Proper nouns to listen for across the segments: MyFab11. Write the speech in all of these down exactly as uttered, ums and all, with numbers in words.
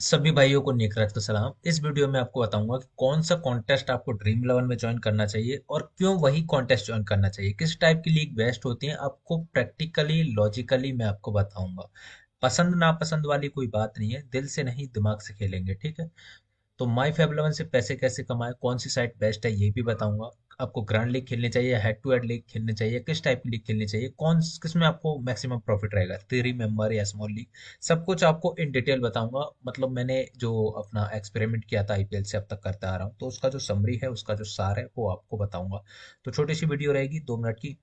सभी भाइयों को नेक रात का सलाम। इस वीडियो में आपको बताऊंगा कि कौन सा कॉन्टेस्ट आपको ड्रीम इलेवन में ज्वाइन करना चाहिए और क्यों वही कॉन्टेस्ट ज्वाइन करना चाहिए, किस टाइप की लीग बेस्ट होती है, आपको प्रैक्टिकली लॉजिकली मैं आपको बताऊंगा। पसंद नापसंद वाली कोई बात नहीं है, दिल से नहीं दिमाग से खेलेंगे, ठीक है। तो माई फैब इलेवन से पैसे कैसे कमाएं, कौन सी साइट बेस्ट है ये भी बताऊंगा। आपको ग्रांड लीग खेलनी चाहिए, हेड टू हेड लीग खेलनी चाहिए, किस टाइप की लीग खेलनी चाहिए, कौन किस में आपको मैक्सिमम प्रॉफिट रहेगा, थ्री मेंबर या स्मॉल लीग, सब कुछ आपको इन डिटेल बताऊंगा। मतलब मैंने जो अपना एक्सपेरिमेंट किया था आई पी एल से अब तक करता आ रहा हूँ, तो उसका जो समरी है, उसका जो सार है, वो आपको बताऊंगा। तो छोटी सी वीडियो रहेगी, दो मिनट की,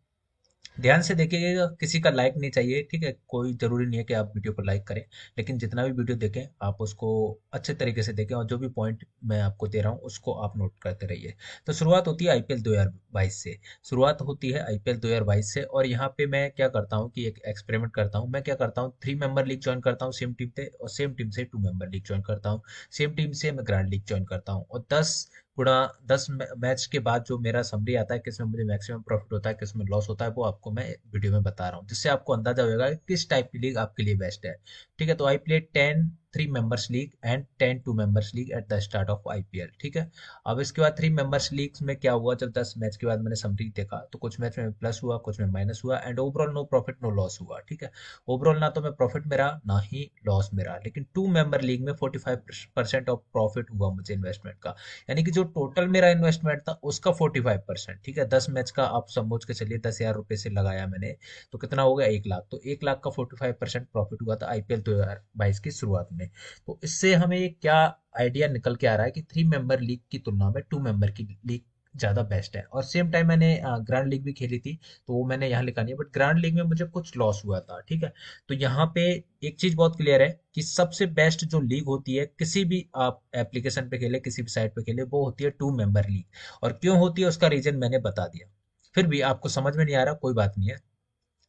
ध्यान से देखिएगा। किसी का लाइक नहीं चाहिए, ठीक है, कोई जरूरी नहीं है कि आप वीडियो को लाइक करें, लेकिन जितना भी वीडियो देखें आप उसको अच्छे तरीके से देखें और जो भी पॉइंट मैं आपको दे रहा हूं उसको आप नोट करते रहिए। तो शुरुआत होती है आई पी एल दो हज़ार बाईस से, शुरुआत होती है आई पी एल दो हज़ार बाईस से। और यहाँ पे मैं क्या करता हूँ कि एक एक्सपेरिमेंट करता हूँ। मैं क्या करता हूँ, थ्री मेंबर लीग ज्वाइन करता हूँ सेम टीम से, और सेम टीम से टू मेंबर लीग ज्वाइन करता हूँ, सेम टीम से मैं ग्रैंड लीग ज्वाइन करता हूँ। और दस गुणा दस मैच के बाद जो मेरा समरी आता है, किसमें मुझे मैक्सिमम प्रॉफिट होता है, किसमें लॉस होता है, वो आपको मैं वीडियो में बता रहा हूँ, जिससे आपको अंदाजा होगा किस टाइप की लीग आपके लिए बेस्ट है, ठीक है। तो I play ten three members league and ten two members league at the start of I P L, ठीक है। अब इसके बाद थ्री मेंबर्स लीग में क्या हुआ, जब दस मैच के बाद मैंने समरी देखा तो कुछ मैच में प्लस हुआ, कुछ में माइनस हुआ, and overall no profit no loss हुआ, ठीक है। ओवरऑल ना तो मैं प्रॉफिट मेरा ना ही लॉस मेरा, लेकिन टू मेंबर लीग में forty five percent of profit हुआ मुझे इन्वेस्टमेंट का, यानी कि जो टोटल मेरा इन्वेस्टमेंट था उसका फोर्टी फाइव परसेंट, ठीक है। दस मैच का आप समझ के चलिए दस हजार रुपए से लगाया मैंने, तो कितना हो गया, एक लाख। तो एक लाख का फोर्टी फाइव परसेंट प्रॉफिट हुआ था आई पी एल दो हज़ार बाईस की शुरुआत में। तो इससे हमें क्या आइडिया निकल के आ रहा है कि थ्री मेंबर लीग की तुलना में टू मेंबर की लीग ज्यादा बेस्ट है। और सेम टाइम मैंने ग्रैंड लीग भी खेली थी, तो वो मैंने यहाँ लिखा नहीं है, बट ग्रैंड लीग में मुझे कुछ लॉस हुआ था, ठीक है। तो यहाँ पे एक चीज बहुत क्लियर है कि सबसे बेस्ट जो लीग होती है, किसी भी आप एप्लीकेशन पे खेले, किसी भी साइट पे खेले, वो होती है टू मेंबर लीग। और क्यों होती है उसका रीजन मैंने बता दिया, फिर भी आपको समझ में नहीं आ रहा कोई बात नहीं है,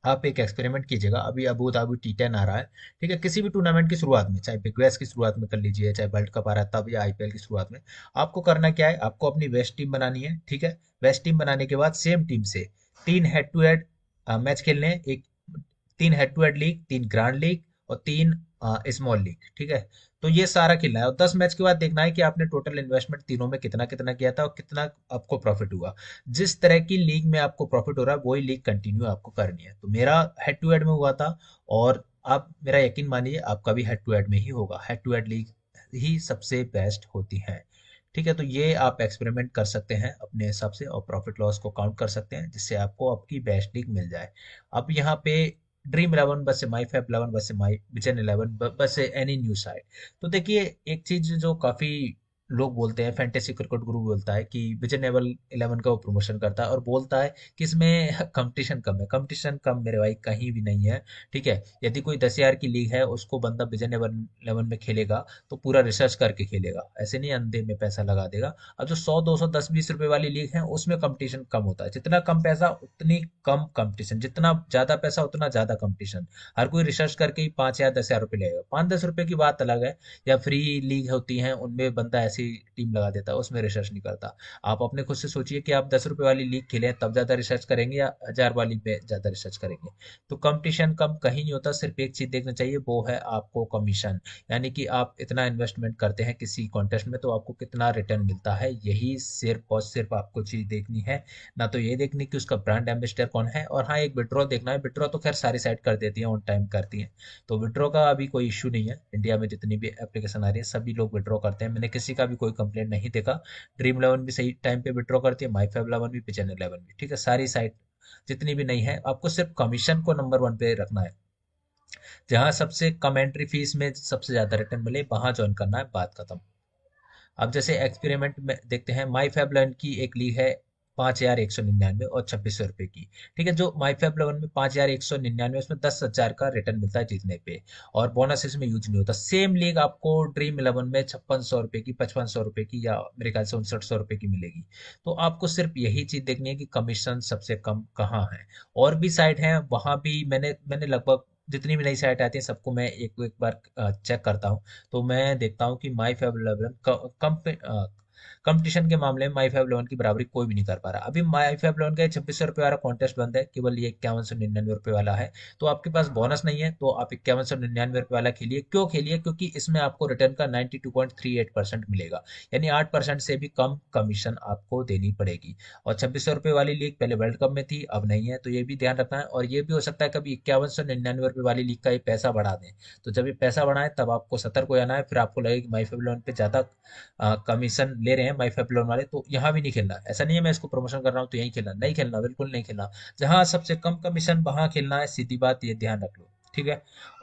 आप एक एक्सपेरिमेंट कीजिएगा। अभी अबू धाबी टी टेन आ रहा है, ठीक है, किसी भी टूर्नामेंट की शुरुआत में, चाहे बिग बैश की शुरुआत में कर लीजिए, चाहे वर्ल्ड कप आ रहा है तब, या आई पी एल की शुरुआत में, आपको करना क्या है, आपको अपनी बेस्ट टीम बनानी है, ठीक है। बेस्ट टीम बनाने के बाद सेम टीम से तीन हेड टू हेड मैच खेलने हैं, एक तीन हेड टू हेड लीग, तीन ग्रैंड लीग और तीन स्मॉल लीग, ठीक है। तो ये सारा खेलना है और दस मैच के बाद देखना है कि आपने टोटल इन्वेस्टमेंट तीनों में कितना कितना किया था और कितना आपको प्रॉफिट हुआ। जिस तरह की लीग में आपको प्रॉफिट हो रहा है वही लीग कंटिन्यू आपको करनी है। तो मेरा हेड टू हेड में हुआ था और आप मेरा यकीन मानिए आपका भी हेड टू हेड में ही होगा। हेड टू हेड लीग ही सबसे बेस्ट होती है, ठीक है। तो ये आप एक्सपेरिमेंट कर सकते हैं अपने हिसाब से और प्रॉफिट लॉस को काउंट कर सकते हैं, जिससे आपको आपकी बेस्ट लीग मिल जाए। अब यहाँ पे ड्रीम इलेवन बस से माई फैब इलेवन बस से माई फिजन इलेवन बस से एनी न्यू साइट। तो देखिए एक चीज जो काफी लोग बोलते हैं, फैंटेसी क्रिकेट गुरु बोलता है कि फिजन इलेवन का वो प्रमोशन करता है और बोलता है कि इसमें कंपटीशन कम है। कंपटीशन कम मेरे भाई कहीं भी नहीं है, ठीक है। यदि कोई दस हजार की लीग है उसको बंदा फिजन इलेवन में खेलेगा तो पूरा रिसर्च करके खेलेगा, ऐसे नहीं अंधे में पैसा लगा देगा। अब जो सौ दो सौ दस बीस रुपए वाली लीग है उसमें कंपटीशन कम होता है, जितना कम पैसा उतनी कम कंपटीशन, जितना ज्यादा पैसा उतना ज्यादा कंपटीशन। हर कोई रिसर्च करके ही पाँच या दस हजार रुपये लेगा। पाँच दस रुपये की बात अलग है, या फ्री लीग होती है उनमें बंदा टीम लगा देता है, उसमें रिसर्च नहीं करता। आप अपने खुद से सोचिए कि आप दस रुपए वाली लीग खेलें तब ज्यादा रिसर्च करेंगे या हजार वाली पे ज्यादा रिसर्च करेंगे। तो कंपटीशन कम कहीं नहीं होता, सिर्फ एक चीज देखना चाहिए, वो है आपको कमीशन, यानी कि आप इतना इन्वेस्टमेंट करते हैं किसी कॉन्टेस्ट में तो आपको कितना रिटर्न मिलता है, यही सिर्फ और सिर्फ आपको चीज देखनी है। ना तो ये देखनी कि उसका ब्रांड एम्बेसडर कौन है, और हाँ एक विड्रॉ देखना है। विड्रॉ तो खैर सारी साइट कर देती है, ऑन टाइम करती है, तो विड्रॉ का अभी कोई इश्यू नहीं है। इंडिया में जितनी भी एप्लीकेशन आ रही है सभी लोग विड्रॉ करते हैं, मैंने किसी का भी कोई कंप्लेंट नहीं देखा। ड्रीम इलेवन भी सही टाइम पे विड्रॉ करती है, माई फैब इलेवन भी, फिजन इलेवन भी, ठीक है। सारी साइट जितनी भी नहीं है, आपको सिर्फ कमीशन को नंबर वन पे रखना है, जहां सबसे कम एंट्री फीस में सबसे ज्यादा रिटर्न मिले वहां ज्वाइन करना है, बात खत्म। अब जैसे एक्सपेरिमेंट में देखते हैं, माई फैब इलेवन की एक लीग है पांच हजार एक सौ निन्यानवे और छब्बीस सौ रुपए की, ठीक है। जो माई फैब इलेवन में पांच हजार एक सौ निन्यानवे उसमें दस हजार का रिटर्न मिलता है जीतने पे, और बोनस इसमें यूज नहीं होता। सेम लीग आपको ड्रीम इलेवन में छप्पन सौ रुपए की, पचपन सौ रुपए की, या मेरे ख्याल से उनसठ सौ रुपए की मिलेगी। तो आपको सिर्फ यही चीज देखनी है कि कमीशन सबसे कम कहाँ है। और भी साइट है, वहां भी मैंने मैंने लगभग जितनी भी नई साइट आती है सबको मैं एक एक बार चेक करता हूँ, तो मैं देखता हूँ कि माई फैब इलेवन कम कंपटीशन के मामले में माई फैब इलेवन की बराबरी कोई भी नहीं कर पा रहा। अभी माई फैब इलेवन का छब्बीस सौ रुपये वाला कॉन्टेस्ट बंद है, केवल ये इक्यावन सौ निन्यानवे रुपये वाला है। तो आपके पास बोनस नहीं है तो आप इक्यावन सौ निन्यानवे रुपये वाला खेलिए। क्यों खेलिए? क्योंकि इसमें आपको रिटर्न का ninety two point three eight percent मिलेगा, यानी आठ परसेंट से भी कम कमीशन आपको देनी पड़ेगी। और छब्बीस सौ रुपये वाली लीग पहले वर्ल्ड कप में थी, अब नहीं है, तो ये भी ध्यान रखना है। और ये भी हो सकता है कभी इक्यावन सौ निन्यानवे रुपये वाली लीग का ये पैसा बढ़ा दें, तो जब ये पैसा बढ़ाएं तब आपको सतर्क हो जाना है। फिर आपको लगेगा माई फैब इलेवन पे ज्यादा कमीशन ले रहे हैं माई फैब इलेवन वाले, तो यहाँ भी नहीं खेलना। ऐसा नहीं है मैं इसको प्रमोशन कर रहा हूँ तो यही खेलना, नहीं खेलना, बिल्कुल नहीं खेलना। जहाँ सबसे कम कमीशन वहाँ खेलना है, सीधी बात, ये ध्यान रख लो, ठीक है।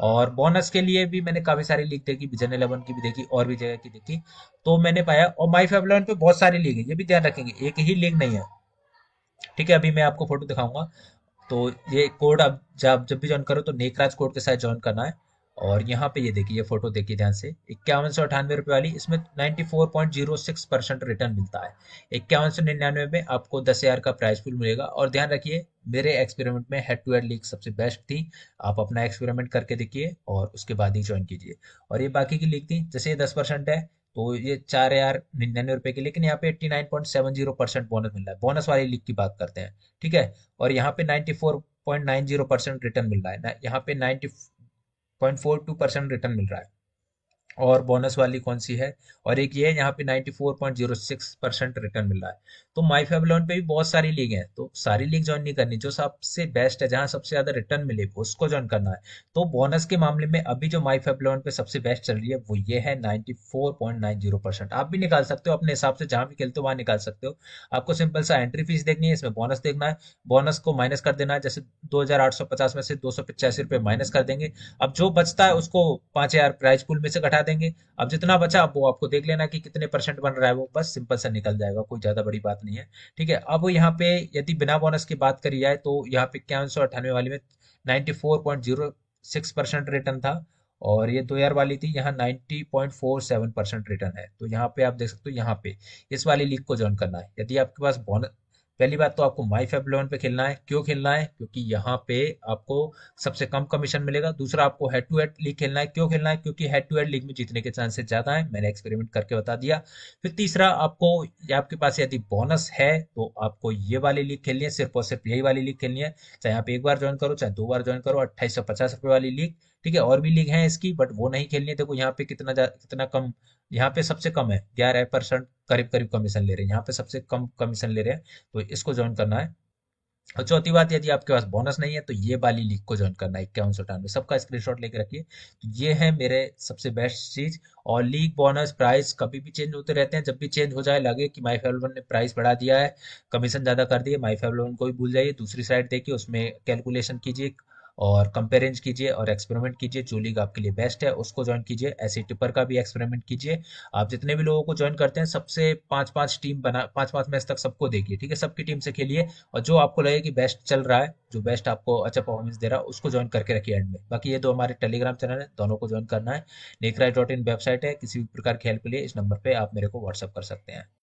और बोनस के लिए भी मैंने काफी सारी लीग देखी, विजन इलेवन की भी देखी और भी जगह की देखी, तो मैंने पाया। और माई फैब इलेवन पे बहुत सारी लीग है, ये भी ध्यान रखेंगे, एक ही लीग नहीं है, ठीक है। अभी मैं आपको फोटो दिखाऊंगा। तो ये कोड अब जब जब भी ज्वाइन करो तो नेकराज कोड के साथ ज्वाइन करना है। और यहाँ पे ये देखिए, ये फोटो देखिए ध्यान से, इक्यावन सौ अठानवे रुपये वाली, इसमें चौरानवे पॉइंट शून्य छह परसेंट रिटर्न मिलता है। इक्यावन सौ निन्यानवे में आपको दस हजार का प्राइस पूल मिलेगा। और ध्यान रखिए, मेरे एक्सपेरिमेंट में हेड टू हेड लीग सबसे बेस्ट थी। आप अपना एक्सपेरिमेंट करके देखिए और उसके बाद ही ज्वाइन कीजिए। और ये बाकी की लीग थी, जैसे ये दस परसेंट है तो ये चार हजार निन्यानवे रुपए की, लेकिन यहाँ पे eighty nine point seven zero percent bonus मिल रहा है। बोनस वाली लीग की बात करते हैं, ठीक है। और यहाँ पे ninety four point nine zero percent return मिल रहा है, यहाँ पे ninety point four two percent return मिल रहा है। और बोनस वाली कौन सी है? और एक ये है, यहाँ पे चौरानवे पॉइंट शून्य छह परसेंट रिटर्न मिल रहा है। तो माई फैब इलेवन पे भी बहुत सारी लीग हैं, तो सारी लीग ज्वाइन नहीं करनी, जो सबसे बेस्ट है, जहाँ सबसे ज्यादा रिटर्न मिले उसको ज्वाइन करना है। तो बोनस के मामले में अभी जो माई फैब इलेवन पे सबसे बेस्ट चल रही है वो ये है, चौरानवे पॉइंट नब्बे परसेंट। आप भी निकाल सकते हो अपने हिसाब से, जहाँ भी खेलते हो वहाँ निकाल सकते हो। आपको सिंपल सा एंट्री फीस देखनी है, इसमें बोनस देखना है, बोनस को माइनस कर देना है। जैसे दो हजार आठ सौ पचास में से दो सौ पचासी रुपये माइनस कर देंगे। अब जो बचता है उसको पांच हजार प्राइज पूल में से घटा देंगे। अब जितना बचा आप वो आपको देख लेना कि कितने परसेंट बन रहा है, वो बस सिंपल सा निकल जाएगा, कोई ज्यादा बड़ी बात नहीं है, ठीक है। अब यहाँ पे यदि बिना बोनस की बात करी जाए तो यहाँ पे इक्यावन सौ अट्ठानवे वाली में चौरानवे पॉइंट शून्य छह परसेंट रिटर्न था। और ये दो हजार वाली थी, यहाँ नब्बे पॉइंट सैंतालीस परसेंट रिटर्न है। तो यहाँ पे आप देख सकते हो, यहाँ पे इस वाली लीग को ज्वाइन करना है यदि आपके पास बोनस। पहली बात तो आपको माई फैब इलेवन पे खेलना है। क्यों खेलना है? क्योंकि यहाँ पे आपको सबसे कम कमीशन मिलेगा। दूसरा, आपको हेड टू हेड लीग खेलना है। क्यों खेलना है? क्योंकि हेड टू हेड लीग में जीतने के चांसेस ज्यादा है, मैंने एक्सपेरिमेंट करके बता दिया। फिर तीसरा, आपको आपके पास यदि बोनस है तो आपको ये वाली लीग खेलनी है, सिर्फ और सिर्फ यही वाली लीग खेलनी है। चाहे आप एक बार ज्वाइन करो, चाहे दो बार ज्वाइन करो, अट्ठाईस सौ पचास रुपये वाली लीग, ठीक है। और भी लीग है इसकी, बट वो नहीं खेलनी है। देखो यहाँ पे कितना कितना कम, यहाँ पे सबसे कम है, ग्यारह परसेंट करीब करीब कमीशन ले रहे हैं, यहाँ पे सबसे कम कमीशन ले रहे हैं, तो इसको ज्वाइन करना है। और चौथी बात, यदि आपके पास बोनस नहीं है तो ये वाली लीग को ज्वाइन करना है, इक्यावन सौ अठानवे। सबका स्क्रीनशॉट लेके रखिए। तो ये है मेरे सबसे बेस्ट चीज। और लीग, बोनस, प्राइस कभी भी चेंज होते रहते हैं। जब भी चेंज हो जाए, लगे कि माई फैब इलेवन ने प्राइस बढ़ा दिया है, कमीशन ज्यादा कर दिए, माई फैब इलेवन को भी भूल जाइए। दूसरी साइड देखिए, उसमें कैलकुलेशन कीजिए और कंपेरेंस कीजिए और एक्सपेरिमेंट कीजिए। जो लीग आपके लिए बेस्ट है उसको ज्वाइन कीजिए। ऐसे टिपर का भी एक्सपेरिमेंट कीजिए। आप जितने भी लोगों को ज्वाइन करते हैं सबसे पांच पांच टीम बना, पांच पांच मैच तक सबको देखिए, ठीक है। सबकी टीम से खेलिए और जो आपको लगे कि बेस्ट चल रहा है, जो बेस्ट आपको अच्छा परफॉर्मेंस दे रहा है, उसको ज्वाइन करके रखिए एंड में। बाकी ये दो हमारे टेलीग्राम चैनल है, दोनों को ज्वाइन करना है। lickry डॉट इन वेबसाइट है। किसी भी प्रकार के हेल्प के लिए इस नंबर पर आप मेरे को व्हाट्सअप कर सकते हैं।